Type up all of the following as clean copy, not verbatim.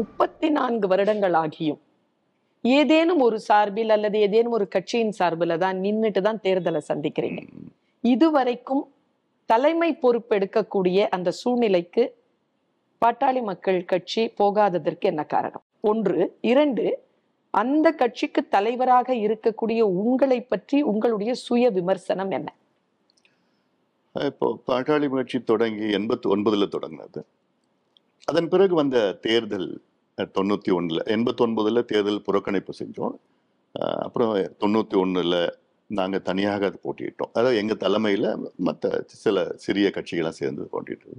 34 வருடங்கள் ஆகியும் ஏதேனும் ஒரு சார்பில் அல்லது ஏதேனும் ஒரு கட்சியின் சார்பில் தான் நின்றுட்டு தான் தேர்தலை சந்திக்கிறீங்க. இதுவரைக்கும் தலைமை பொறுப்பெடுக்கக்கூடிய அந்த சூழ்நிலைக்கு பாட்டாளி மக்கள் கட்சி போகாததற்கு என்ன காரணம்? 1. 2, அந்த கட்சிக்கு தலைவராக இருக்கக்கூடிய உங்களை பற்றி உங்களுடைய சுய விமர்சனம் என்ன? இப்போ பாட்டாளி கட்சி தொடங்கி 89ல் தொடங்கினது. அதன் பிறகு வந்த தேர்தல் 91ல் 89ல் தேர்தல் புறக்கணிப்பு செஞ்சோம். அப்புறம் 91ல் நாங்கள் தனியாக அது போட்டிட்டோம். அதாவது எங்கள் தலைமையில் மற்ற சில சிறிய கட்சிகளாக சேர்ந்து போட்டிட்டு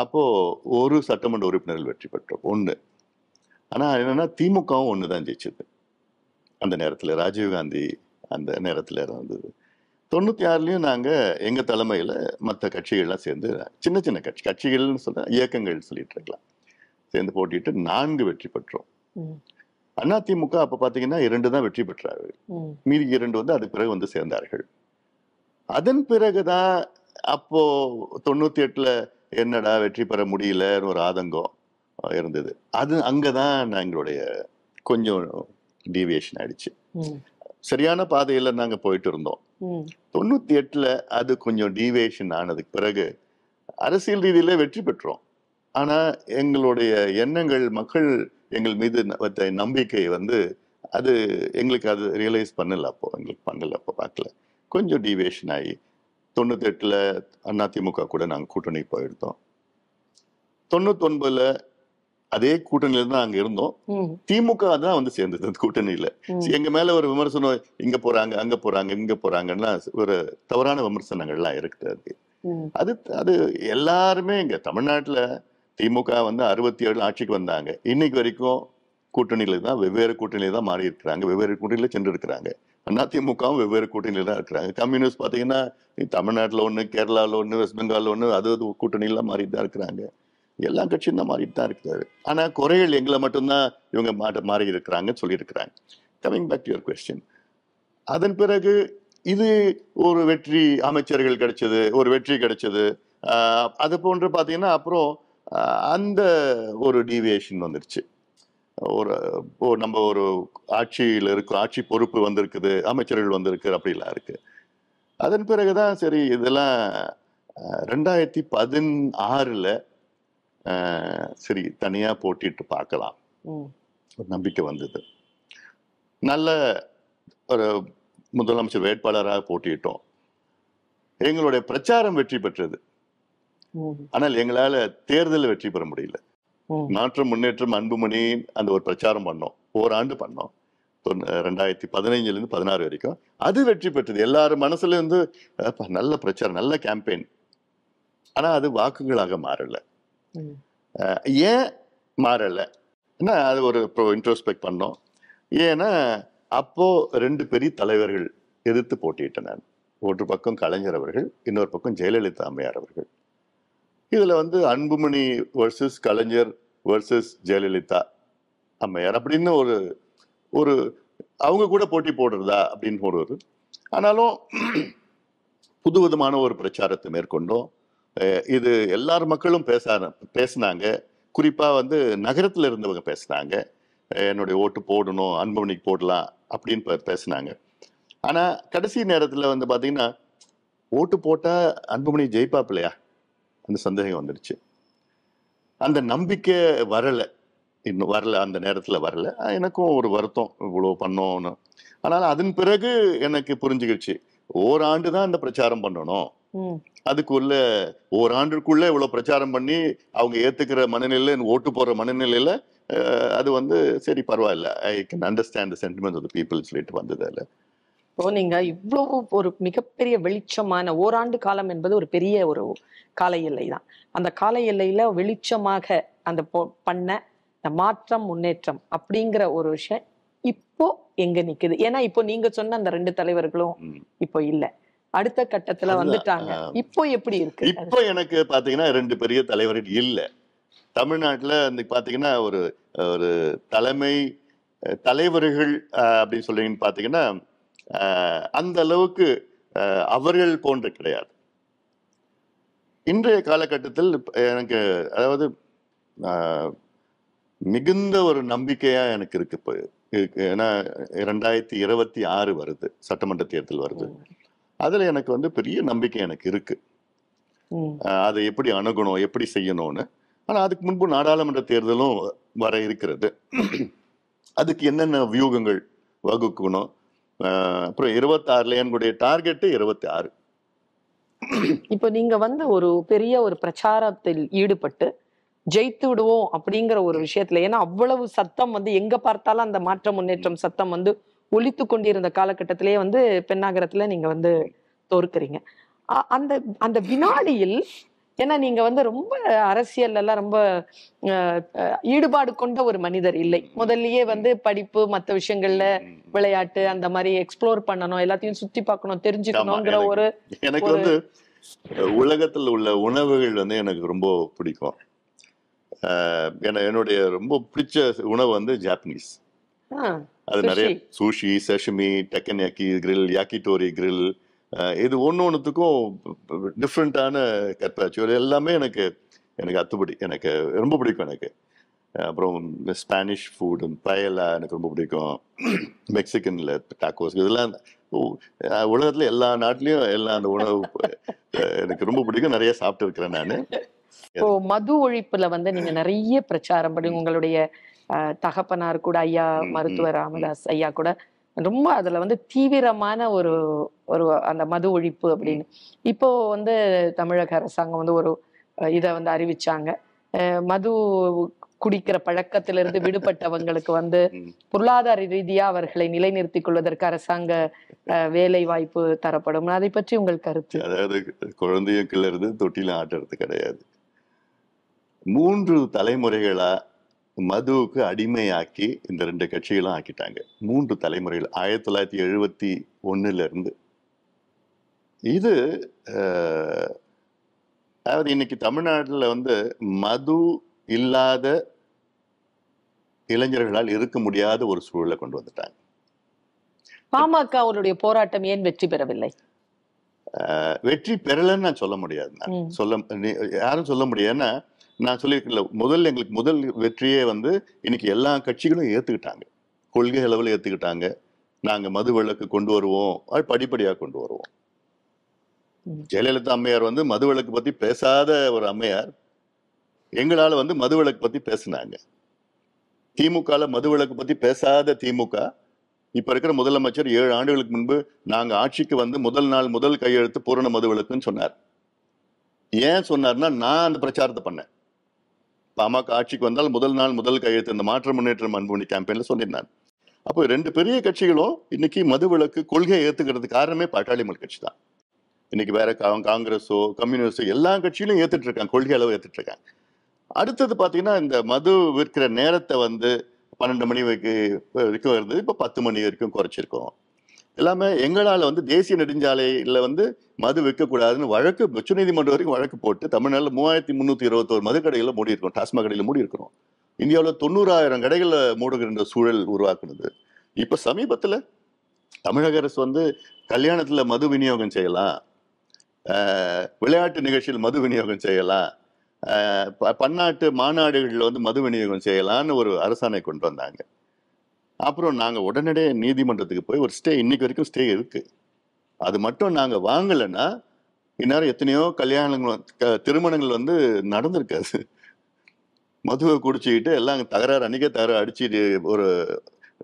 அப்போது ஒரு சட்டமன்ற உறுப்பினர்கள் வெற்றி பெற்றோம் 1. ஆனால் என்னென்னா திமுகவும் 1 தான் ஜெயிச்சது. அந்த நேரத்தில் ராஜீவ்காந்தி அந்த நேரத்தில் இருந்தது. 96லேயும் நாங்கள் எங்கள் தலைமையில் மற்ற கட்சிகள்லாம் சேர்ந்து சின்ன சின்ன கட்சிகள்னு சொல்ல இயக்கங்கள் சொல்லிட்டு இருக்கலாம் சேர்ந்து போட்டிட்டு 4 வெற்றி பெற்றோம். அதிமுக அப்போ பார்த்தீங்கன்னா 2 தான் வெற்றி பெற்றார்கள். மீதி 2 அதுக்கு பிறகு வந்து சேர்ந்தார்கள். அதன் பிறகுதான் அப்போ 98ல் என்னடா வெற்றி பெற முடியலன்னு ஒரு ஆதங்கம் இருந்தது. அது அங்கே தான் எங்களுடைய கொஞ்சம் டீவியேஷன் ஆயிடுச்சு. சரியான பாதையில் நாங்கள் போயிட்டு இருந்தோம். 98ல் அது கொஞ்சம் டீவியேஷன் ஆனதுக்கு பிறகு அரசியல் ரீதியில வெற்றி பெற்றோம். ஆனால் எங்களுடைய எண்ணங்கள் மக்கள் எங்கள் மீது நம்பிக்கை வந்து அது எங்களுக்கு அது ரியலைஸ் பண்ணலை. அப்போ பார்க்கல கொஞ்சம் டீவியேஷன் ஆகி 98ல் அதிமுக கூட நாங்கள் கூட்டணி போயிருந்தோம். 99ல் அதே கூட்டணியில தான் அங்க இருந்தோம். திமுக தான் வந்து சேர்ந்தது அந்த கூட்டணியில. எங்க மேல ஒரு விமர்சனம் இங்க போறாங்க அங்க போறாங்க இங்க போறாங்கன்னா ஒரு தவறான விமர்சனங்கள்லாம் இருக்குது. அது அது எல்லாருமே இங்க தமிழ்நாட்டுல திமுக வந்து 67 ஆட்சிக்கு வந்தாங்க. இன்னைக்கு வரைக்கும் கூட்டணியில தான் வெவ்வேறு கூட்டணியில தான் மாறி இருக்கிறாங்க, வெவ்வேறு கூட்டணியில சென்று இருக்கிறாங்க. அதிமுகவும் வெவ்வேறு கூட்டணியில தான் இருக்கிறாங்க. கம்யூனிஸ்ட் பாத்தீங்கன்னா தமிழ்நாட்டுல 1, கேரளாவில் 1, வெஸ்ட் பெங்கால் 1, அது கூட்டணியெல்லாம் மாறிட்டு தான் இருக்கிறாங்க. எல்லா கட்சியும் தான் மாறிட்டு தான் இருக்கிறாரு. ஆனால் குறைகள் எங்களை மட்டும்தான் இவங்க மாறி இருக்கிறாங்கன்னு சொல்லியிருக்கிறாங்க. Coming back to your question, அதன் பிறகு இது ஒரு வெற்றி, அமைச்சர்கள் கிடைச்சது, ஒரு வெற்றி கிடைச்சது. அது போன்று பார்த்தீங்கன்னா அப்புறம் அந்த ஒரு டீவியேஷன் வந்துடுச்சு. நம்ம ஒரு ஆட்சியில் இருக்கும், ஆட்சி பொறுப்பு வந்திருக்குது, அமைச்சர்கள் வந்திருக்கு, அப்படிலாம் இருக்கு. அதன் பிறகுதான் சரி இதெல்லாம் 2016ல் சரி தனியாக போட்டிட்டு பார்க்கலாம் ஒரு நம்பிக்கை வந்தது. நல்ல ஒரு முதலமைச்சர் வேட்பாளராக போட்டிட்டோம். எங்களுடைய பிரச்சாரம் வெற்றி பெற்றது. ஆனால் எங்களால் தேர்தலில் வெற்றி பெற முடியல. மாற்றம் முன்னேற்றம் அன்புமணி அந்த ஒரு பிரச்சாரம் பண்ணோம், ஓராண்டு பண்ணோம், 2015லேருந்து 2016 வரைக்கும். அது வெற்றி பெற்றது. எல்லாரும் மனசுலேருந்து நல்ல பிரச்சாரம், நல்ல கேம்பெயின். ஆனால் அது வாக்குகளாக மாறலை. ஏன் மாறலை? ஏன்னா அது ஒரு இன்ட்ரோஸ்பெக்ட் பண்ணோம். ஏன்னா அப்போது 2 பெரிய தலைவர்கள் எதிர்த்து போட்டிட்டனர். ஒரு பக்கம் கலைஞர் அவர்கள், இன்னொரு பக்கம் ஜெயலலிதா அம்மையார் அவர்கள். இதில் வந்து அன்புமணி வர்சஸ் கலைஞர் வர்சஸ் ஜெயலலிதா அம்மையார் அப்படின்னு ஒரு ஒரு அவங்க கூட போட்டி போடுறதா அப்படின்னு போடுவது. ஆனாலும் புது விதமான ஒரு பிரச்சாரத்தை மேற்கொண்டோம். இது எல்லார் மக்களும் பேசினாங்க. குறிப்பாக வந்து நகரத்தில் இருந்தவங்க பேசினாங்க, என்னுடைய ஓட்டு போடணும், அன்புமணிக்கு போடலாம் அப்படின்னு பேசினாங்க. ஆனால் கடைசி நேரத்தில் வந்து பார்த்தீங்கன்னா ஓட்டு போட்டால் அன்புமணி ஜெயிப்பாப்பில்லையா அந்த சந்தேகம் வந்துடுச்சு. அந்த நம்பிக்கை இன்னும் வரலை அந்த நேரத்தில் வரலை. எனக்கும் ஒரு வருத்தம், இவ்வளோ பண்ணோன்னு. ஆனால் அதன் பிறகு எனக்கு புரிஞ்சுக்கிடுச்சு, ஓராண்டு தான் இந்த பிரச்சாரம் பண்ணணும், அதுக்குள்ள ஓராண்டுக்குள்ள இவ்வளவு பிரச்சாரம் பண்ணி அவங்க ஏத்துக்கிற மனநிலையில ஓட்டு போற மனநிலையில அது வந்து சரி பரவாயில்ல, I can understand the sentiment of the people சொல்லிட்டு வந்ததால. இப்போ நீங்க இவ்வளவு ஒரு மிகப்பெரிய வெளிச்சமான ஓராண்டு காலம் என்பது ஒரு பெரிய ஒரு கால எல்லை தான். அந்த கால எல்லையில வெளிச்சமாக அந்த பண்ண மாற்றம் முன்னேற்றம் அப்படிங்கிற ஒரு விஷயம் இப்போ எங்க நிக்குது? ஏன்னா இப்போ நீங்க சொன்ன அந்த 2 தலைவர்களும் இப்போ இல்லை, அடுத்த கட்டத்துல வந்துட்டாங்க. இப்போ எப்படி இருக்கு? இப்போ எனக்கு பாத்தீங்கன்னா 2 பெரிய தலைவர்கள் இல்லை தமிழ்நாட்டுல. பாத்தீங்கன்னா ஒரு ஒரு தலைமை தலைவர்கள் அப்படின்னு சொல்றீங்கன்னு பாத்தீங்கன்னா அந்த அளவுக்கு அவர்கள் போன்ற கிடையாது இன்றைய காலகட்டத்தில். எனக்கு அதாவது மிகுந்த ஒரு நம்பிக்கையா எனக்கு இருக்கு. இப்போ ஏன்னா 2026 வருது, சட்டமன்ற தேர்தல் வருது, அதுல எனக்கு பெரிய நம்பிக்கை எனக்கு இருக்கு. அதை எப்படி அணுகணும், எப்படி செய்யணும்னு. ஆனா அதுக்கு முன்பு நாடாளுமன்ற தேர்தலும் வர இருக்கிறது. அதுக்கு என்னென்ன வியூகங்கள் வகுக்கணும். அப்புறம் 26ல என்னுடைய டார்கெட்டு 26. இப்ப நீங்க ஒரு பெரிய ஒரு பிரச்சாரத்தில் ஈடுபட்டு ஜெயித்து விடுவோம் அப்படிங்கிற ஒரு விஷயத்துல, ஏன்னா அவ்வளவு சத்தம் எங்க பார்த்தாலும் அந்த மாற்ற முன்னேற்றம் சத்தம் ஒழித்து கொண்டிருந்த காலகட்டத்திலேயே பெண்ணாகரத்துல நீங்க தோற்கிறீங்க. அந்த அந்த வினாடியில் ஏன்னா நீங்க ரொம்ப அரசியல் எல்லாம் ரொம்ப ஈடுபாடு கொண்ட ஒரு மனிதர் இல்லை. முதல்லயே படிப்பு, மற்ற விஷயங்கள்ல விளையாட்டு, அந்த மாதிரி எக்ஸ்ப்ளோர் பண்ணணும், எல்லாத்தையும் சுத்தி பார்க்கணும், தெரிஞ்சுக்கணுங்கிற ஒரு எனக்கு உலகத்துல உள்ள உணவுகள் எனக்கு ரொம்ப பிடிக்கும். என்னுடைய ரொம்ப பிடிச்ச உணவு ஜாப்பனீஸ். அது நிறைய சூஷி, சஷிமி, டக்கன் யாக்கி கிரில், யாக்கிடோரி கிரில், இது ஒன்றுத்துக்கும் டிஃப்ரெண்டான கற்பாச்சு எல்லாமே எனக்கு எனக்கு அத்துப்படி, எனக்கு ரொம்ப பிடிக்கும் எனக்கு. அப்புறம் ஸ்பானிஷ் ஃபுட், பயலா எனக்கு ரொம்ப பிடிக்கும். மெக்சிகனில் டாக்கோஸ், இதெல்லாம் உலகத்துல எல்லா நாட்டிலையும் எல்லா அந்த உணவு எனக்கு ரொம்ப பிடிக்கும். நிறைய சாப்பிட்டு இருக்கிறேன் நான். இப்போ மது ஒழிப்புல நீங்க நிறைய பிரச்சாரம் பண்ணி உங்களுடைய தகப்பனார் கூட ஐயா மருத்துவர் ராமதாஸ் ஐயா கூட ரொம்ப அதுல தீவிரமான ஒரு ஒரு அந்த மது ஒழிப்பு அப்படின்னு இப்போ தமிழக அரசாங்கம் ஒரு இதை அறிவிச்சாங்க. மது குடிக்கிற பழக்கத்திலிருந்து விடுபட்டவங்களுக்கு பொருளாதார ரீதியா அவர்களை நிலைநிறுத்திக் கொள்வதற்கு அரசாங்க வேலை வாய்ப்பு தரப்படும். அதை பற்றி உங்கள் கருத்து? அதாவது குழந்தைகள் இருந்து தொட்டில ஆட்டுறது கிடையாது. 3 தலைமுறைகளா மதுவுக்கு அடிமையாக்கி இந்த 2 கட்சிகளும் ஆக்கிட்டாங்க. 3 தலைமுறைகள் 1971 இருந்து. இது அதாவது இன்னைக்கு தமிழ்நாட்டில் மது இல்லாத இளைஞர்களால் இருக்க முடியாத ஒரு சூழலை கொண்டு வந்துட்டாங்க. பாமக அவருடைய போராட்டம் ஏன் வெற்றி பெறவில்லை? வெற்றி பெறலன்னு நான் சொல்ல முடியாது, யாரும் சொல்ல முடியாதுன்னா நான் சொல்லியிருக்கல. முதல்ல எங்களுக்கு முதல் வெற்றியே இன்னைக்கு எல்லா கட்சிகளும் ஏற்றுக்கிட்டாங்க, கொள்கை அளவில் ஏற்றுக்கிட்டாங்க. நாங்கள் மது விலக்கு கொண்டு வருவோம், அது படிப்படியாக கொண்டு வருவோம். ஜெயலலிதா அம்மையார் மது விலக்கு பற்றி பேசாத ஒரு அம்மையார். எங்களால் மது விலக்கு பற்றி பேசினாங்க. திமுகவில் மது விலக்கு பற்றி பேசாத திமுக. இப்போ இருக்கிற முதலமைச்சர் 7 ஆண்டுகளுக்கு முன்பு நாங்கள் ஆட்சிக்கு முதல் நாள் முதல் கையெழுத்து பூரண மது விலக்குன்னு சொன்னார். ஏன் சொன்னார்னா நான் அந்த பிரச்சாரத்தை பண்ணேன். பாமக ஆட்சிக்கு வந்தால் முதல் நாள் முதல் கையெழுத்து இந்த மாற்ற முன்னேற்றம் அன்புமணி கேம்பெயின்ல சொல்லியிருந்தார். அப்போ 2 பெரிய கட்சிகளும் இன்னைக்கு மது விலக்கு கொள்கையை ஏத்துக்கிறதுக்கு காரணமே பாட்டாளி மக்கள் கட்சி தான். இன்னைக்கு வேற காங்கிரஸோ கம்யூனிஸ்டோ எல்லா கட்சியிலும் ஏத்துட்டு இருக்காங்க, கொள்கை அளவு ஏத்துட்டு இருக்காங்க. அடுத்தது பாத்தீங்கன்னா இந்த மது விற்கிற நேரத்தை 12 மணி வரைக்கும் வருது, இப்போ 10 மணி வரைக்கும் குறைச்சிருக்கோம். எல்லாமே எங்களால் தேசிய நெடுஞ்சாலையில் மது விற்கக்கூடாதுன்னு வழக்கு உச்சநீதிமன்றம் வரைக்கும் வழக்கு போட்டு தமிழ்நாட்டில் 3321 மதுக்கடைகளை மூடி இருக்கோம், டாஸ்மாக் கடையில் மூடி இருக்கிறோம். இந்தியாவில் 90,000 கடைகளை மூடுகின்ற சூழல் உருவாக்குனது. இப்போ சமீபத்தில் தமிழக அரசு கல்யாணத்தில் மது விநியோகம் செய்யலாம், விளையாட்டு நிகழ்ச்சியில் மது விநியோகம் செய்யலாம், பன்னாட்டு மாநாடுகளில் மது விநியோகம் செய்யலான்னு ஒரு அரசாணை கொண்டு வந்தாங்க. அப்புறம் நாங்கள் உடனடியே நீதிமன்றத்துக்கு போய் ஒரு ஸ்டே, இன்னைக்கு வரைக்கும் ஸ்டே இருக்கு. அது மட்டும் நாங்கள் வாங்கலைன்னா இந்நேரம் எத்தனையோ கல்யாணங்கள் திருமணங்கள் நடந்திருக்காது. மதுவை குடிச்சுக்கிட்டு எல்லாம் தகராறு, அன்றைக்கே தகராறு அடிச்சுட்டு ஒரு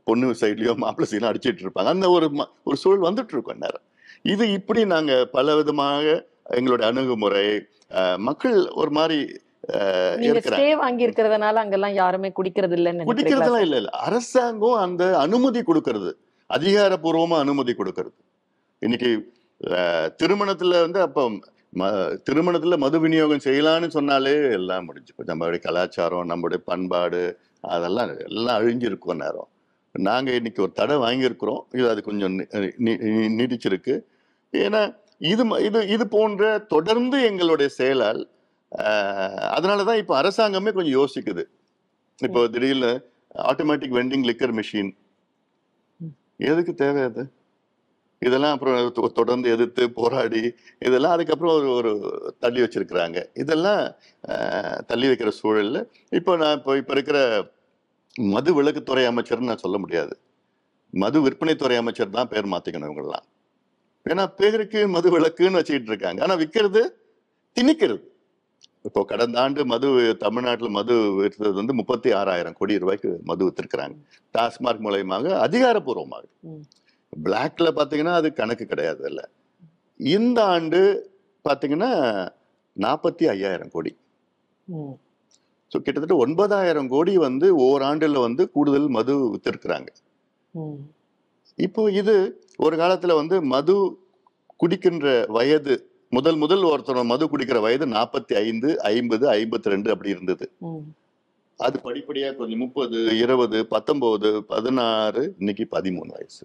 பொண்ணு சைட்லேயோ மாப்பிள்ளை சைட்லையும் அடிச்சுட்டு இருப்பாங்க. அந்த ஒரு சூழல் வந்துட்டுருக்கோம் நேரம். இது இப்படி நாங்கள் பல விதமாக எங்களுடைய அணுகுமுறை மக்கள் ஒரு மாதிரி அரசாங்கம் அந்த அனுமதி கொடுக்கிறது, அதிகாரப்பூர்வமா அனுமதி கொடுக்கிறது. இன்னைக்கு திருமணத்துல அப்ப திருமணத்துல மது விநியோகம் செய்யலான்னு சொன்னாலே எல்லாம் முடிஞ்சு நம்மளுடைய கலாச்சாரம், நம்முடைய பண்பாடு அதெல்லாம் எல்லாம் அழிஞ்சிருக்கும் நேரம். நாங்க இன்னைக்கு ஒரு தடை வாங்கியிருக்கிறோம், இது அது கொஞ்சம் நீடிச்சிருக்கு. ஏன்னா இது இது இது போன்ற தொடர்ந்து எங்களுடைய செயலால் அதனாலதான் இப்போ அரசாங்கமே கொஞ்சம் யோசிக்குது. இப்போ திடீர்னு ஆட்டோமேட்டிக் வெண்டிங் லிக்கர் மிஷின் எதுக்கு தேவை? அது இதெல்லாம் அப்புறம் தொடர்ந்து எதிர்த்து போராடி இதெல்லாம் அதுக்கப்புறம் ஒரு தள்ளி வச்சிருக்கிறாங்க. இதெல்லாம் தள்ளி வைக்கிற சூழல்ல இப்போ நான் இப்போ இருக்கிற மது விலக்குத்துறை அமைச்சர்னு நான் சொல்ல முடியாது. மது விற்பனைத்துறை அமைச்சர் தான் பேர் மாற்றிக்கணும் இவங்கெல்லாம். ஏன்னா பேருக்கு மது விலக்குன்னு வச்சுக்கிட்டு இருக்காங்க, ஆனால் விற்கிறது திணிக்கிறது. இப்போ கடந்த ஆண்டு மது தமிழ்நாட்டில் மது விற்றது வந்து 36,000 கோடி ரூபாய்க்கு மது வித்திருக்கிறாங்க டாஸ்மாக் மூலயமாக அதிகாரப்பூர்வமாக. பிளாக்ல பார்த்தீங்கன்னா அது கணக்கு கிடையாது. இல்லை, இந்த ஆண்டு பார்த்தீங்கன்னா 45,000 கோடி. ஸோ கிட்டத்தட்ட 9,000 கோடி வந்து ஓராண்டில் வந்து கூடுதல் மது வித்திருக்கிறாங்க. இப்போ இது ஒரு காலத்தில் வந்து மது குடிக்கின்ற வயது முதல் ஒருத்தர் மது குடிக்கிற வயது 45, 50, 52 அப்படி இருந்தது. அது படிப்படியா கொஞ்சம் 30, 20, 19, 16, இன்னைக்கு 13 வயசு.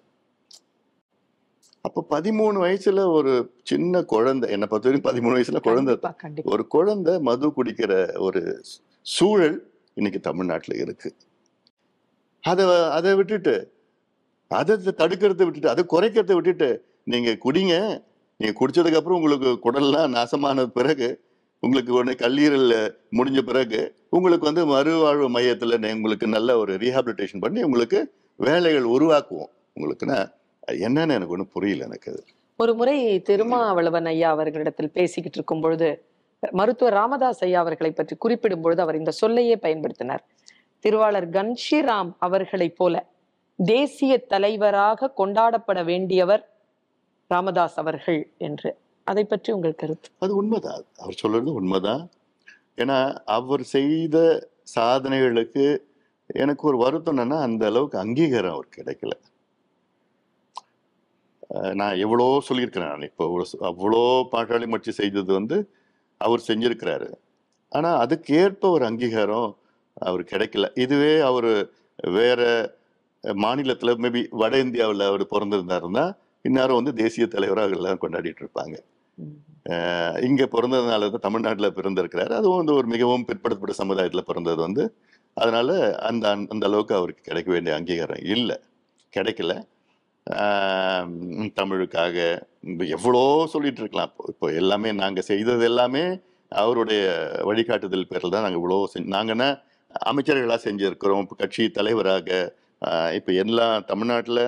அப்ப 13 வயசுல ஒரு சின்ன குழந்தை, என்ன பொறுத்த வரைக்கும் 13 வயசுல குழந்தை தான், ஒரு குழந்தை மது குடிக்கிற ஒரு சூழல் இன்னைக்கு தமிழ்நாட்டுல இருக்கு. அதை விட்டுட்டு, அதை தடுக்கிறத விட்டுட்டு, அதை குறைக்கிறத விட்டுட்டு, நீங்க குடிங்க, நீங்கள் குடித்ததுக்கப்புறம் உங்களுக்கு குடல்லாம் நாசமான பிறகு, உங்களுக்கு உடனே கல்லீரல் முடிஞ்ச பிறகு உங்களுக்கு வந்து மறுவாழ்வு மையத்தில் உங்களுக்கு நல்ல ஒரு ரீஹாபிலிட்டேஷன் பண்ணி உங்களுக்கு வேலைகள் உருவாக்குவோம் உங்களுக்குன்னா என்னன்னு எனக்கு ஒன்றும் புரியல. எனக்கு ஒரு முறை திருமாவளவன் ஐயா அவர்களிடத்தில் பேசிக்கிட்டு இருக்கும் பொழுது மருத்துவர் ராமதாஸ் ஐயா அவர்களை பற்றி குறிப்பிடும் பொழுது அவர் இந்த சொல்லையே பயன்படுத்தினார். திருவாளர் கன்ஷி ராம் அவர்களை போல தேசிய தலைவராக கொண்டாடப்பட வேண்டியவர் ராமதாஸ் அவர்கள் என்று. அதை பற்றி உங்கள் கருத்து? அது உண்மைதான், அவர் சொல்றது உண்மைதான். ஏன்னா அவர் செய்த சாதனைகளுக்கு எனக்கு ஒரு வருத்தம் என்னன்னா, அந்த அளவுக்கு அங்கீகாரம் அவர் கிடைக்கல. நான் எவ்வளோ சொல்லியிருக்கிறேன், நான் இப்போ அவ்வளோ பாட்டாளி முயற்சி செய்தது வந்து அவர் செஞ்சிருக்கிறாரு, ஆனால் அதுக்கேற்ப ஒரு அங்கீகாரம் அவர் கிடைக்கல. இதுவே அவர் வேற மாநிலத்தில், மேபி வட இந்தியாவில் அவர் பிறந்திருந்தாருன்னா இந்நேரம் வந்து தேசிய தலைவராக எல்லாரும் கொண்டாடிட்டு இருப்பாங்க. இங்கே பிறந்ததுனால தான், தமிழ்நாட்டில் பிறந்திருக்கிறாரு, அதுவும் வந்து ஒரு மிகவும் பிற்படுத்தப்பட்ட சமுதாயத்தில் பிறந்தது வந்து, அதனால அந்த அளவுக்கு அவருக்கு கிடைக்க வேண்டிய அங்கீகாரம் இல்லை, கிடைக்கல. தமிழுக்காக எவ்வளோ சொல்லிட்டு இருக்கலாம். இப்போ எல்லாமே நாங்கள் செய்தது எல்லாமே அவருடைய வழிகாட்டுதல் பேரில் தான் நாங்கள் இவ்வளோ நாங்கன்னா அமைச்சர்களாக செஞ்சுருக்கிறோம். இப்போ கட்சி தலைவராக இப்போ எல்லா தமிழ்நாட்டில்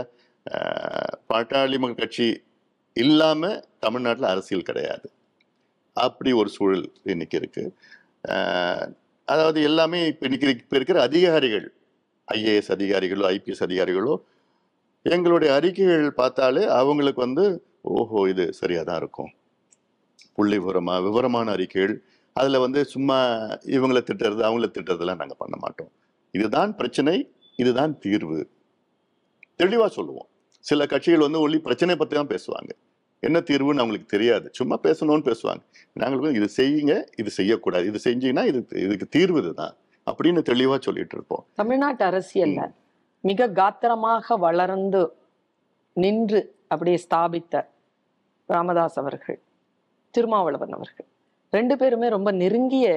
பாட்டாளி மக்கள் கட்சி இல்லாமல் தமிழ்நாட்டில் அரசியல் கிடையாது. அப்படி ஒரு சூழல் இன்னைக்கு இருக்கு. அதாவது எல்லாமே இப்போ இன்னைக்கு இருக்கிற அதிகாரிகள், ஐஏஎஸ் அதிகாரிகளோ ஐபிஎஸ் அதிகாரிகளோ, எங்களுடைய அறிக்கைகள் பார்த்தாலே அவங்களுக்கு வந்து ஓஹோ இது சரியாக தான் இருக்கும், புள்ளி விவரமான அறிக்கைகள். அதில் வந்து சும்மா இவங்களை திட்டுறது அவங்கள திட்டுறதுலாம் நாங்கள் பண்ண மாட்டோம். இதுதான் பிரச்சனை, இதுதான் தீர்வு, தெளிவாக சொல்லுவோம். சில கட்சிகள் வந்து ஒன்லி பிரச்சனை பற்றி தான் பேசுவாங்க, என்ன தீர்வுன்னு அவங்களுக்கு தெரியாது, சும்மா பேசணும்னு பேசுவாங்க. நாங்களுக்கு இது செய்யுங்க, இது செய்யக்கூடாது, இது செஞ்சீங்கன்னா இதுக்கு தீர்வு இதுதான் அப்படின்னு தெளிவாக சொல்லிட்டு இருப்போம். தமிழ்நாட்டு அரசியல்ல மிக காத்திரமாக வளர்ந்து நின்று அப்படியே ஸ்தாபித்த ராமதாஸ் அவர்கள், திருமாவளவன் அவர்கள், 2 பேருமே ரொம்ப நெருங்கிய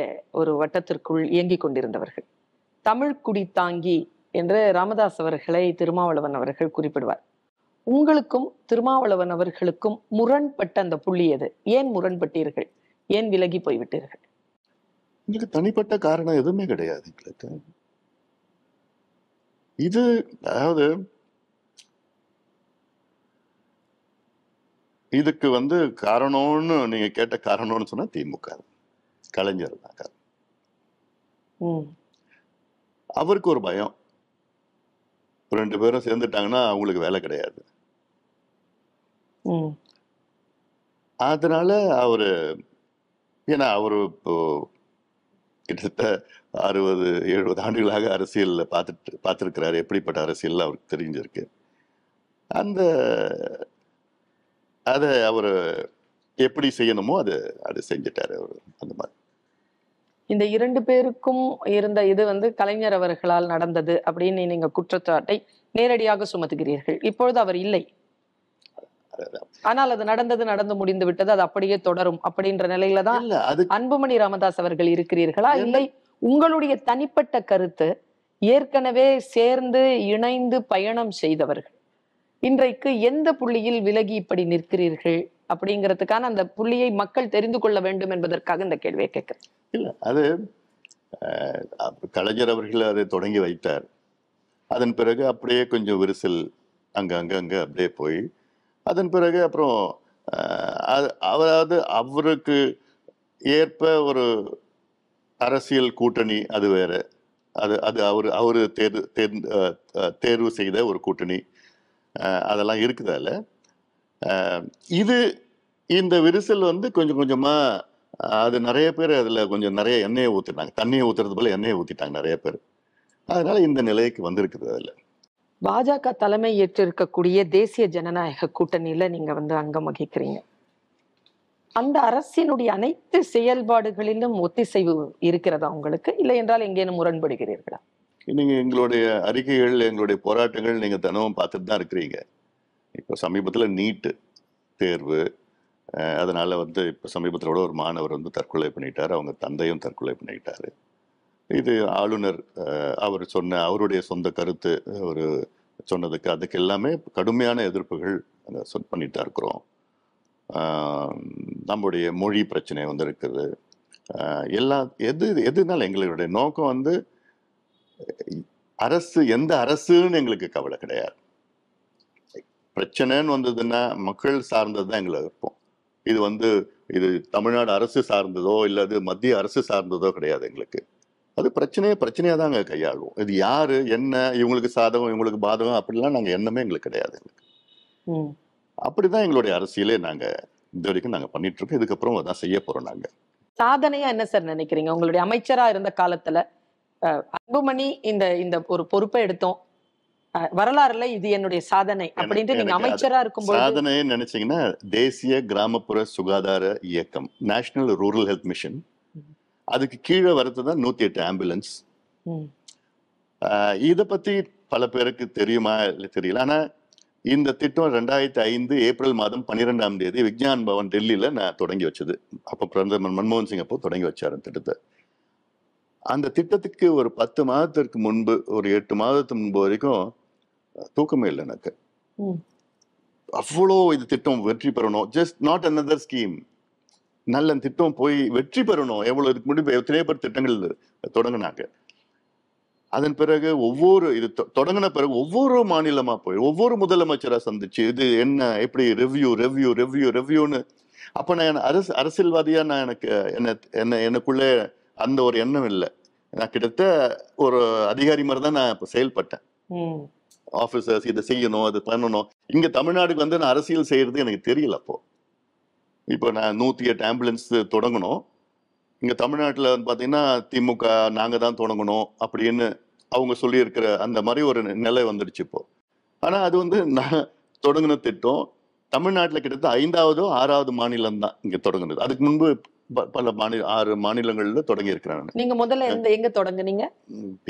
ஒரு வட்டத்திற்குள் இயங்கி கொண்டிருந்தவர்கள். தமிழ் குடி தாங்கி என்று ராமதாஸ் அவர்களை திருமாவளவன் அவர்கள் குறிப்பிடுவார். உங்களுக்கும் திருமாவளவன் அவர்களுக்கும் முரண்பட்ட அந்த புள்ளி எது? ஏன் முரண்பட்டீர்கள்? ஏன் விலகி போய்விட்டீர்கள்? எனக்கு தனிப்பட்ட காரணம் எதுவுமே கிடையாது. இது அதாவது இதுக்கு வந்து காரணம்னு நீங்க கேட்ட காரணம்னு சொன்னா திமுக கலைஞர் தான் காரணம். அவருக்கு ஒரு பயம், 2 பேரும் சேர்ந்துட்டாங்கன்னா அவங்களுக்கு வேலை கிடையாது, அதனால அவரு, ஏன்னா அவரு இப்போ கிட்டத்தட்ட 60, 70 ஆண்டுகளாக அரசியல்ல பார்த்துருக்கிறாரு, எப்படிப்பட்ட அரசியல் அவருக்கு தெரிஞ்சிருக்கு. அந்த அதை அவரு எப்படி செய்யணுமோ அது செஞ்சிட்டாரு அவரு. அந்த மாதிரி இந்த 2 பேருக்கும் இருந்த இது வந்து கலைஞர் அவர்களால் நடந்தது அப்படின்னு நீங்க குற்றச்சாட்டை நேரடியாக சுமத்துகிறீர்கள். இப்பொழுது அவர் இல்லை, ஆனால் அது நடந்து முடிந்து விட்டது, அது அப்படியே தொடரும் அப்படின்ற நிலையில தான் அன்புமணி ராமதாஸ் அவர்கள் இருக்கிறீர்களா? இல்லை, உங்களுடைய தனிப்பட்ட கருத்து, ஏற்கனவே சேர்ந்து இணைந்து பயணம் செய்தவர்கள் இன்றைக்கு எந்த புள்ளியில் விலகி இப்படி நிற்கிறீர்கள் அப்படிங்கிறதுக்கான அந்த புள்ளியை மக்கள் தெரிந்து கொள்ள வேண்டும் என்பதற்காக இந்த கேள்வியை கேட்கிறேன். இல்லை, அது கலைஞர் அவர்கள் அதை தொடங்கி வைத்தார். அதன் பிறகு அப்படியே கொஞ்சம் விரிசல் அங்கே அப்படியே போய் அதன் பிறகு அப்புறம் அதாவது அவருக்கு ஏற்ப ஒரு அரசியல் கூட்டணி அது வேற, அது அது அவர் தேர்வு செய்த ஒரு கூட்டணி அதெல்லாம் இருக்குதால இது இந்த விரிசல் கொஞ்சம் கொஞ்சமாக அது நிறைய பேர் அதில் கொஞ்சம் நிறைய எண்ணெயை ஊற்றிட்டாங்க, தண்ணியை ஊற்றுறது போல எண்ணெயை ஊற்றிட்டாங்க நிறைய பேர். அதனால இந்த நிலைக்கு வந்திருக்குது. அதில் பாஜக தலைமை ஏற்றிருக்கக்கூடிய தேசிய ஜனநாயக கூட்டணியில் நீங்கள் அங்கம் வகிக்கிறீங்க. அந்த அரசினுடைய அனைத்து செயல்பாடுகளிலும் ஒத்திசைவு இருக்கிறதா உங்களுக்கு, இல்லை என்றால் எங்கேனும் முரண்படுகிறீர்களா? நீங்கள் எங்களுடைய அறிக்கைகள், எங்களுடைய போராட்டங்கள் நீங்கள் தினமும் பார்த்துட்டு தான் இருக்கிறீங்க. இப்போ சமீபத்தில் நீட்டு தேர்வு, அதனால் இப்போ சமீபத்தில் கூட ஒரு மாணவர் தற்கொலை பண்ணிட்டார், அவங்க தந்தையும் தற்கொலை பண்ணிக்கிட்டார். இது ஆளுநர் அவர் சொன்ன அவருடைய சொந்த கருத்து அவர் சொன்னதுக்கு அதுக்கு எல்லாமே கடுமையான எதிர்ப்புகள் பண்ணிட்டு இருக்கிறோம். நம்முடைய மொழி பிரச்சனை இருக்குது. எல்லா எதுனால எங்களுடைய நோக்கம் அரசு எந்த அரசுன்னு எங்களுக்கு கவலை கிடையாது. பிரச்சனைன்னு வந்ததுன்னா மக்கள் சார்ந்தது தான் எங்களுக்கு இருப்போம். இது இது தமிழ்நாடு அரசு சார்ந்ததோ இல்லாது மத்திய அரசு சார்ந்ததோ கிடையாது. எங்களுக்கு அது பிரச்சனையாக தாங்க கையாளுவோம். இது யாரு என்ன இவங்களுக்கு சாதகம் இவங்களுக்கு பாதகம் அப்படிலாம் நாங்கள் எண்ணமே எங்களுக்கு கிடையாது. எங்களுக்கு அப்படிதான் எங்களுடைய அரசியலே நாங்கள் இது வரைக்கும் நாங்கள் பண்ணிட்டு இருக்கோம். இதுக்கப்புறம் அதான் செய்ய போறோம். நாங்கள் சாதனையா என்ன சார் நினைக்கிறீங்க? உங்களுடைய அமைச்சராக இருந்த காலத்துல அன்புமணி இந்த இந்த ஒரு பொறுப்பை எடுத்தோம், வரலாறுல இது என்னுடைய சாதனை அப்படின்ட்டு நீங்க அமைச்சரா இருக்கும்போது சாதனையே நினைச்சீங்கன்னா தேசிய கிராமப்புற சுகாதார இயக்கம், நேஷனல் ரூரல் ஹெல்த் மிஷன், அதுக்கு கீழே வரதுதான் 108 ஆம்புலன்ஸ். இதை பற்றி பல பேருக்கு தெரியுமா இல்லை தெரியல, ஆனால் இந்த திட்டம் 2005 ஏப்ரல் மாதம் 12ஆம் தேதி விக்ஞான் பவன் டெல்லியில் நான் தொடங்கி வச்சது. அப்போ பிரதமர் மன்மோகன் சிங் அப்போ தொடங்கி வச்சார் அந்த திட்டத்தை. அந்த திட்டத்துக்கு ஒரு 10 மாதத்திற்கு முன்பு, ஒரு 8 மாதத்துக்கு முன்பு வரைக்கும் தூக்கமே இல்லை எனக்கு. அவ்வளோ இது திட்டம் வெற்றி பெறணும், ஜஸ்ட் நாட் another ஸ்கீம், நல்ல திட்டம் போய் வெற்றி பெறணும். எவ்வளோ இதுக்கு முன்னாடி எத்தனை பேர் திட்டங்கள் தொடங்கினாங்க. அதன் பிறகு ஒவ்வொரு இது தொடங்கின பிறகு ஒவ்வொரு மாநிலமாக போய் ஒவ்வொரு முதலமைச்சராக சந்திச்சு இது என்ன எப்படி ரெவ்யூன்னு அப்போ நான் அரசியல்வாதியாக நான் எனக்கு எனக்குள்ளே அந்த ஒரு எண்ணம் இல்லை. நான் கிட்டத்தட்ட ஒரு அதிகாரி மாதிரி தான் நான் இப்போ செயல்பட்டேன். ஆஃபீஸர்ஸ் இதை செய்யணும் அதை பண்ணணும். இங்கே தமிழ்நாடுக்கு நான் அரசியல் செய்கிறது எனக்கு தெரியல. இப்போ நான் 108 ஆம்புலன்ஸ் தொடங்கணும். இங்கே தமிழ்நாட்டில் பார்த்தீங்கன்னா திமுக நாங்கள் தான் தொடங்கணும் அப்படின்னு அவங்க சொல்லியிருக்கிற அந்த மாதிரி ஒரு நிலை வந்துடுச்சு இப்போ. ஆனால் அது நான் தொடங்கின திட்டம் தமிழ்நாட்டில் கிட்டத்தட்ட 5ஆவது 6ஆவது மாநிலம் தான் இங்கே தொடங்குனது. அதுக்கு முன்பு பல 6 மாநிலங்களில் தொடங்கி இருக்கிறேன். நீங்கள் முதல்ல எங்கே தொடங்குனீங்க?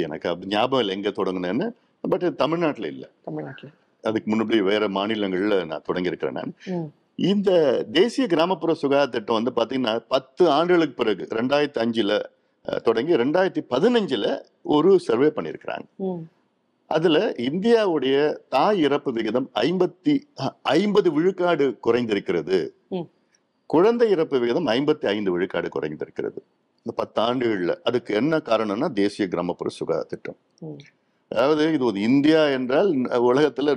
எனக்கு அப்படி ஞாபகம் இல்லை எங்கே தொடங்கினேன்னு. பட் தமிழ்நாட்டில் இல்லை, தமிழ்நாட்டில் அதுக்கு முன்னாடி வேற மாநிலங்களில் நான் தொடங்கியிருக்கிறேன். இந்த தேசிய கிராமப்புற சுகாதார திட்டம் பார்த்தீங்கன்னா 10 ஆண்டுகளுக்கு பிறகு 2005 தொடங்கி 2015 ஒரு சர்வே பண்ணியிருக்கிறாங்க. அதில் இந்தியாவுடைய தாய் இறப்பு விகிதம் 50 விழுக்காடு குறைந்திருக்கிறது, குழந்தை இறப்பு விகிதம் 55 விழுக்காடு குறைந்திருக்கிறது இந்த 10 ஆண்டுகளில். அதுக்கு என்ன காரணம்னா தேசிய கிராமப்புற சுகாதார திட்டம். அதாவது இது இந்தியா என்றால் உலகத்தில்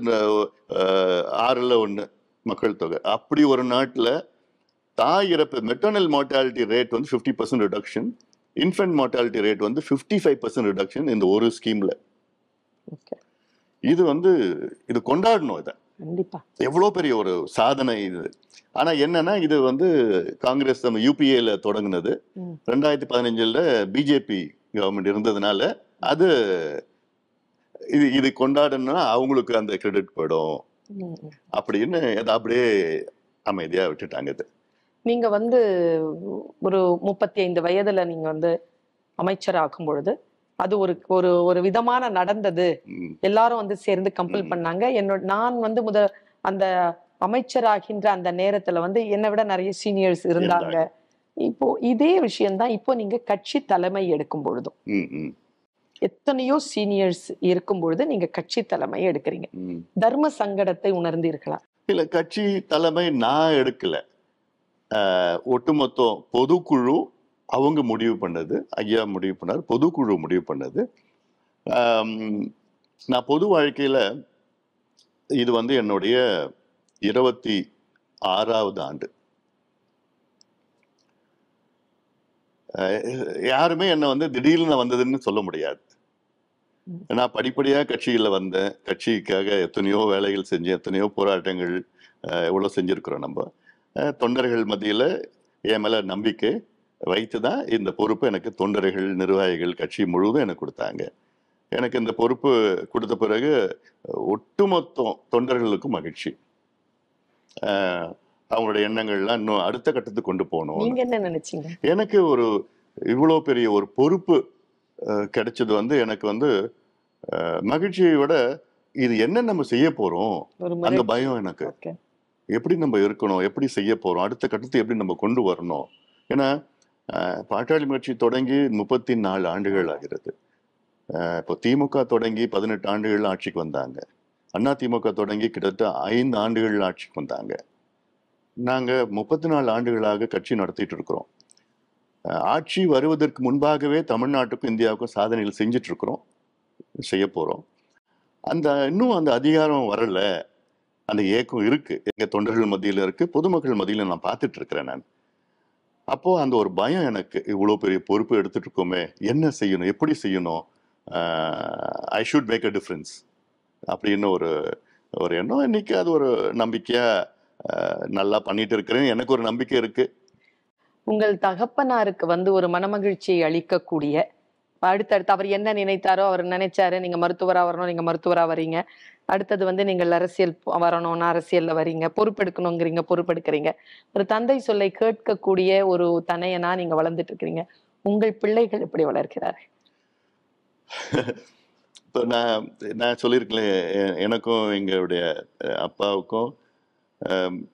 1/6 மக்கள் தொகை. அப்படி ஒரு நாட்டில் தாய் இறப்பு maternal mortality rate 50% reduction, infant mortality rate 55% reduction இந்த ஒரு ஸ்கீமில். இது இது கொண்டாடணும். இதை கண்டிப்பாக எவ்வளோ பெரிய ஒரு சாதனை இது. ஆனால் என்னன்னா இது காங்கிரஸ் நம்ம யூபிஏல தொடங்கினது. 2015 பிஜேபி கவர்மெண்ட் இருந்ததுனால இது கொண்டாடணும்னா அவங்களுக்கு அந்த கிரெடிட் போயிடும் அப்படின்னு அப்படியே அமைதியா விட்டுட்டாங்க. நீங்க ஒரு 35 வயதுல நீங்க அமைச்சர் ஆக்கும் பொழுது அது ஒரு ஒரு ஒரு விதமான நடந்தது. எல்லாரும் சேர்ந்து கம்பல் பண்ணாங்க. நான் அந்த அமைச்சராகின்ற அந்த நேரத்துல என்னை விட நிறைய சீனியர்ஸ் இருந்தாங்க. இப்போ இதே விஷயம்தான் இப்போ நீங்க கட்சி தலைமை எடுக்கும் பொழுதும் எத்தனையோ சீனியர்ஸ் இருக்கும் பொழுது நீங்க கட்சி தலைமை எடுக்கிறீங்க. தர்ம சங்கடத்தை உணர்ந்தீர்களா? இல்ல, கட்சி தலைமை நான் எடுக்கல, ஒட்டுமொத்த பொதுக்குழு அவங்க முடிவு பண்ணது. ஐயா முடிவு பண்ணார், பொதுக்குழு முடிவு பண்ணது. நான் பொது வாழ்க்கையில் இது வந்து என்னுடைய 26வது ஆண்டு. யாருமே என்னை வந்து திடீர்னு வந்ததுன்னு சொல்ல முடியாது. நான் படிப்படியாக கட்சியில் வந்தேன். கட்சிக்காக எத்தனையோ வேலைகள் செஞ்சேன், எத்தனையோ போராட்டங்கள் எவ்வளோ செஞ்சுருக்குறோம். நம்ம தொண்டர்கள் மத்தியில் என் மேலே நம்பிக்கை வைத்து தான் இந்த பொறுப்பு எனக்கு தொண்டர்கள், நிர்வாகிகள், கட்சி முழுவதும் எனக்கு கொடுத்தாங்க. எனக்கு இந்த பொறுப்பு கொடுத்த பிறகு ஒட்டுமொத்த தொண்டர்களுக்கும் மகிழ்ச்சி. அவங்களுடைய எண்ணங்கள்லாம் இன்னும் அடுத்த கட்டத்துக்கு கொண்டு போகணும். எனக்கு ஒரு இவ்வளோ பெரிய ஒரு பொறுப்பு கிடைச்சது வந்து எனக்கு வந்து மகிழ்ச்சியை விட இது என்ன நம்ம செய்ய போகிறோம் அந்த பயம் எனக்கு. எப்படி நம்ம இருக்கணும், எப்படி செய்ய போகிறோம், அடுத்த கட்டத்தை எப்படி நம்ம கொண்டு வரணும். ஏன்னா பாட்டாளி முயற்சி தொடங்கி 34 ஆண்டுகள் ஆகிறது. இப்போ திமுக தொடங்கி 18 ஆண்டுகள் ஆட்சிக்கு வந்தாங்க. அண்ணா திமுக தொடங்கி கிட்டத்தட்ட 5 ஆண்டுகள் ஆட்சிக்கு வந்தாங்க. நாங்கள் 34 ஆண்டுகளாக கட்சி நடத்திட்டு இருக்கிறோம். ஆட்சி வருவதற்கு முன்பாகவே தமிழ்நாட்டுக்கும் இந்தியாவுக்கும் சாதனைகள் செஞ்சுட்டு இருக்கிறோம், செய்ய போகிறோம். இன்னும் அந்த அதிகாரம் வரல, அந்த ஏக்கம் இருக்குது, எங்கள் தொண்டர்கள் மத்தியில் இருக்குது, பொதுமக்கள் மத்தியில் நான் பார்த்துட்டு இருக்கிறேன். நான் அப்போது அந்த ஒரு பயம் எனக்கு, இவ்வளோ பெரிய பொறுப்பு எடுத்துகிட்டு இருக்கோமே, என்ன செய்யணும், எப்படி செய்யணும், I should make a difference அப்படின்னு ஒரு எண்ணம். இன்றைக்கி அது ஒரு நம்பிக்கையாக நல்லா பண்ணிகிட்டு இருக்கிறேன்னு எனக்கு ஒரு நம்பிக்கை இருக்குது. உங்கள் தகப்பனாருக்கு வந்து ஒரு மனமகிழ்ச்சியை அளிக்கக்கூடிய அடுத்தடுத்து அவர் என்ன நினைத்தாரோ அவர் நினைச்சாரு. நீங்க மருத்துவராக வரணும், நீங்க மருத்துவராக வரீங்க. அடுத்தது வந்து நீங்கள் அரசியல் வரணும்னு அரசியல்ல வரீங்க, பொறுப்பெடுக்கணுங்கிறீங்க, பொறுப்பெடுக்கிறீங்க. ஒரு தந்தை சொல்லை கேட்கக்கூடிய ஒரு தனையனா நீங்க வளர்ந்துட்டு இருக்கிறீங்க. உங்கள் பிள்ளைகள் எப்படி வளர்க்கிறாரு? இப்போ நான் சொல்லியிருக்கேன், எனக்கும் எங்களுடைய அப்பாவுக்கும்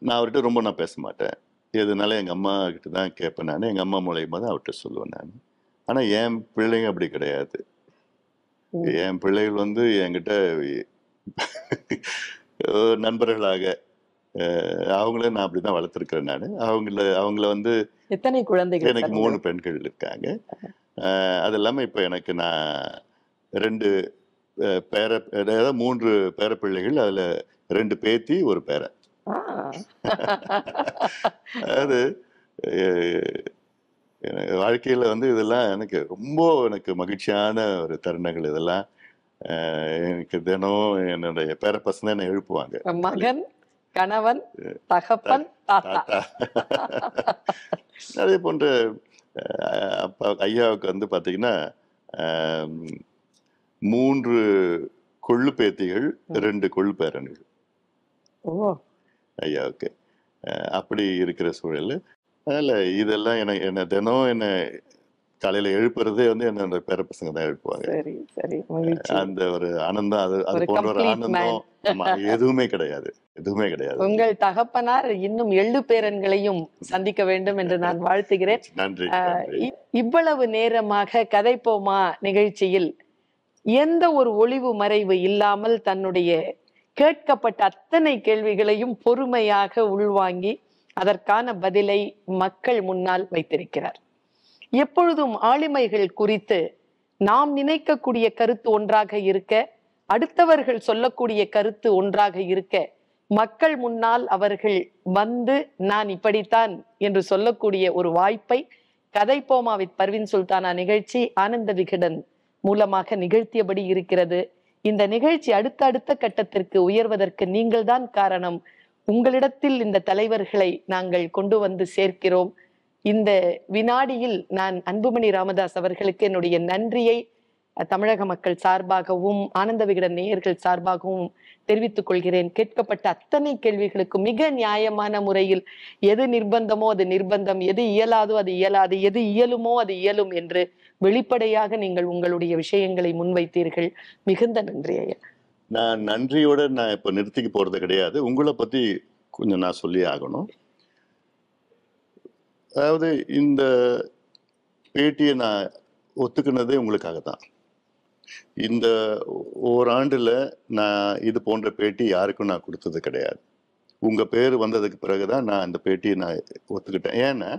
நான் அவர்கிட்ட ரொம்ப நான் பேச மாட்டேன். எதுனால எங்கள் அம்மா கிட்ட தான் கேட்பேன். நான் எங்கள் அம்மா மூலியமாக தான் அவர்கிட்ட சொல்லுவேன் நான். ஆனால் என் பிள்ளைங்க அப்படி கிடையாது. என் பிள்ளைகள் வந்து என்கிட்ட நண்பர்களாக அவங்கள நான் அப்படி தான் வளர்த்துருக்கிறேன் நான். அவங்கள வந்து எத்தனை குழந்தைகள்? எனக்கு 3 பெண்கள் இருக்காங்க. அது இல்லாமல் இப்போ எனக்கு நான் 3 பேர பிள்ளைகள், அதில் 2 பேத்தி, 1 பேரை. அதாவது வாழ்க்கையில் வந்து இதெல்லாம் எனக்கு ரொம்ப மகிழ்ச்சியான ஒரு தருணங்கள். இதெல்லாம் எனக்கு தினம் என்னுடைய பேர பசங்க என்னை எழுப்புவாங்க. மகன், கணவன், தகப்பன், தாத்தா. அதே போன்ற அப்பா ஐயாவுக்கு வந்து பார்த்தீங்கன்னா 3 கொள்ளு பேத்திகள், 2 கொள்ளு பேரன்கள் ஐயாவுக்கு. அப்படி இருக்கிற சூழல். அதில் இதெல்லாம் என்னை தினம் காலையில் எழுப்புறதே வந்து என்னோட பேர பசங்க தான் எழுப்புவாங்க. அந்த ஒரு ஆனந்தம், அது போன்ற ஒரு ஆனந்தம் எதுவுமே கிடையாது, எதுவுமே கிடையாது. உங்கள் தகப்பனார் இன்னும் 7 பேரன்களையும் சந்திக்க வேண்டும் என்று நான் வாழ்த்துகிறேன். நன்றி. இவ்வளவு நேரமாக கதைப்போமா நிகழ்ச்சியில் எந்த ஒரு ஒளிவு மறைவு இல்லாமல் தன்னுடைய கேட்கப்பட்ட அத்தனை கேள்விகளையும் பொறுமையாக உள்வாங்கி அதற்கான பதிலை மக்கள் முன்னால் வைத்திருக்கிறார். எப்பொழுதும் ஆளுமைகள் குறித்து நாம் நினைக்கக்கூடிய கருத்து ஒன்றாக இருக்க, அடுத்தவர்கள் சொல்லக்கூடிய கருத்து ஒன்றாக இருக்க, மக்கள் முன்னால் அவர்கள் வந்து நான் இப்படித்தான் என்று சொல்லக்கூடிய ஒரு வாய்ப்பை கதைப்போமா வித் பர்வீன் சுல்தானா நிகழ்ச்சி ஆனந்த விகடன் மூலமாக நிகழ்த்தியபடி இருக்கிறது. இந்த நிகழ்ச்சி அடுத்த கட்டத்திற்கு உயர்வதற்கு நீங்கள் தான் காரணம். உங்களிடத்தில் இந்த தலைவர்களை நாங்கள் கொண்டு வந்து சேர்க்கிறோம். இந்த வினாடியில் நான் அன்புமணி ராமதாஸ் அவர்களுக்கு என்னுடைய நன்றியை தமிழக மக்கள் சார்பாகவும் ஆனந்த விகடன் நேயர்கள் சார்பாகவும் தெரிவித்துக் கொள்கிறேன். கேட்கப்பட்ட அத்தனை கேள்விகளுக்கும் மிக நியாயமான முறையில் எது நிர்பந்தமோ அது நிர்பந்தம், எது இயலாதோ அது இயலாது, எது இயலுமோ அது இயலும் என்று வெளிப்படையாக நீங்கள் உங்களுடைய விஷயங்களை முன்வைத்தீர்கள். மிகுந்த நன்றி ஐயா. நான் நன்றியோட நான் இப்போ நிறுத்திக்கு போகிறது கிடையாது. உங்களை பற்றி கொஞ்சம் நான் சொல்லி ஆகணும். அதாவது இந்த பேட்டியை நான் ஒத்துக்கினதே உங்களுக்காக தான். இந்த ஓராண்டில் நான் இது போன்ற பேட்டி யாருக்கும் நான் கொடுத்தது கிடையாது. உங்கள் பேர் வந்ததுக்கு பிறகு தான் நான் அந்த பேட்டியை நான் ஒத்துக்கிட்டேன். ஏன்னா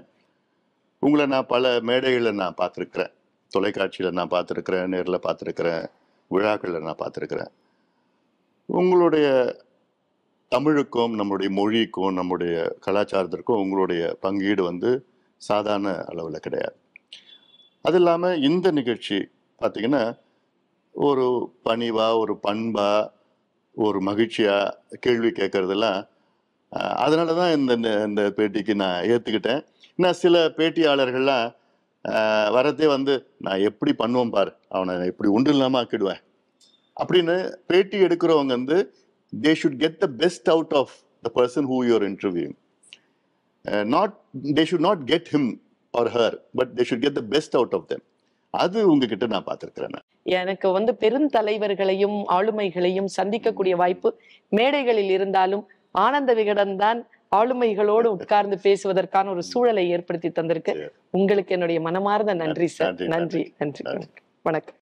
உங்களை நான் பல மேடைகளில் நான் பார்த்துருக்குறேன், தொலைக்காட்சியில் நான் பார்த்துருக்குறேன், நேரில் பார்த்துருக்குறேன், விழாக்களை நான் பார்த்துருக்குறேன். உங்களுடைய தமிழுக்கும் நம்மளுடைய மொழிக்கும் நம்முடைய கலாச்சாரத்திற்கும் உங்களுடைய பங்கீடு வந்து சாதாரண அளவில் கிடையாது. அது இல்லாமல் இந்த நிகழ்ச்சி பார்த்திங்கன்னா ஒரு பணிவாக, ஒரு பண்பாக, ஒரு மகிழ்ச்சியாக கேள்வி கேட்குறதெல்லாம் அதனால தான் இந்த இந்த பேட்டிக்கு நான் ஏற்றுக்கிட்டேன். நான் சில பேட்டியாளர்கள்லாம் வரதே வந்து நான் எப்படி பண்ணுவோம் பார், அவனை எப்படி ஒன்று இல்லாமல் ஆக்கிடுவேன் அப்படின்னு பேட்டி எடுக்கிறவங்க வந்து they should get the best out of the person who you are interviewing. They should not get him or her, but they should get the best out of them. அது உங்ககிட்ட நான் பார்த்துருக்கிறேன். எனக்கு வந்து பெருந்தலைவர்களையும் ஆளுமைகளையும் சந்திக்கக்கூடிய வாய்ப்பு மேடைகளில் இருந்தாலும் ஆனந்த விகடன் தான் ஆளுமைகளோடு உட்கார்ந்து பேசுவதற்கான ஒரு சூழலை ஏற்படுத்தி தந்திருக்கு. உங்களுக்கு என்னுடைய மனமார்ந்த நன்றி சார். நன்றி நன்றி. வணக்கம்.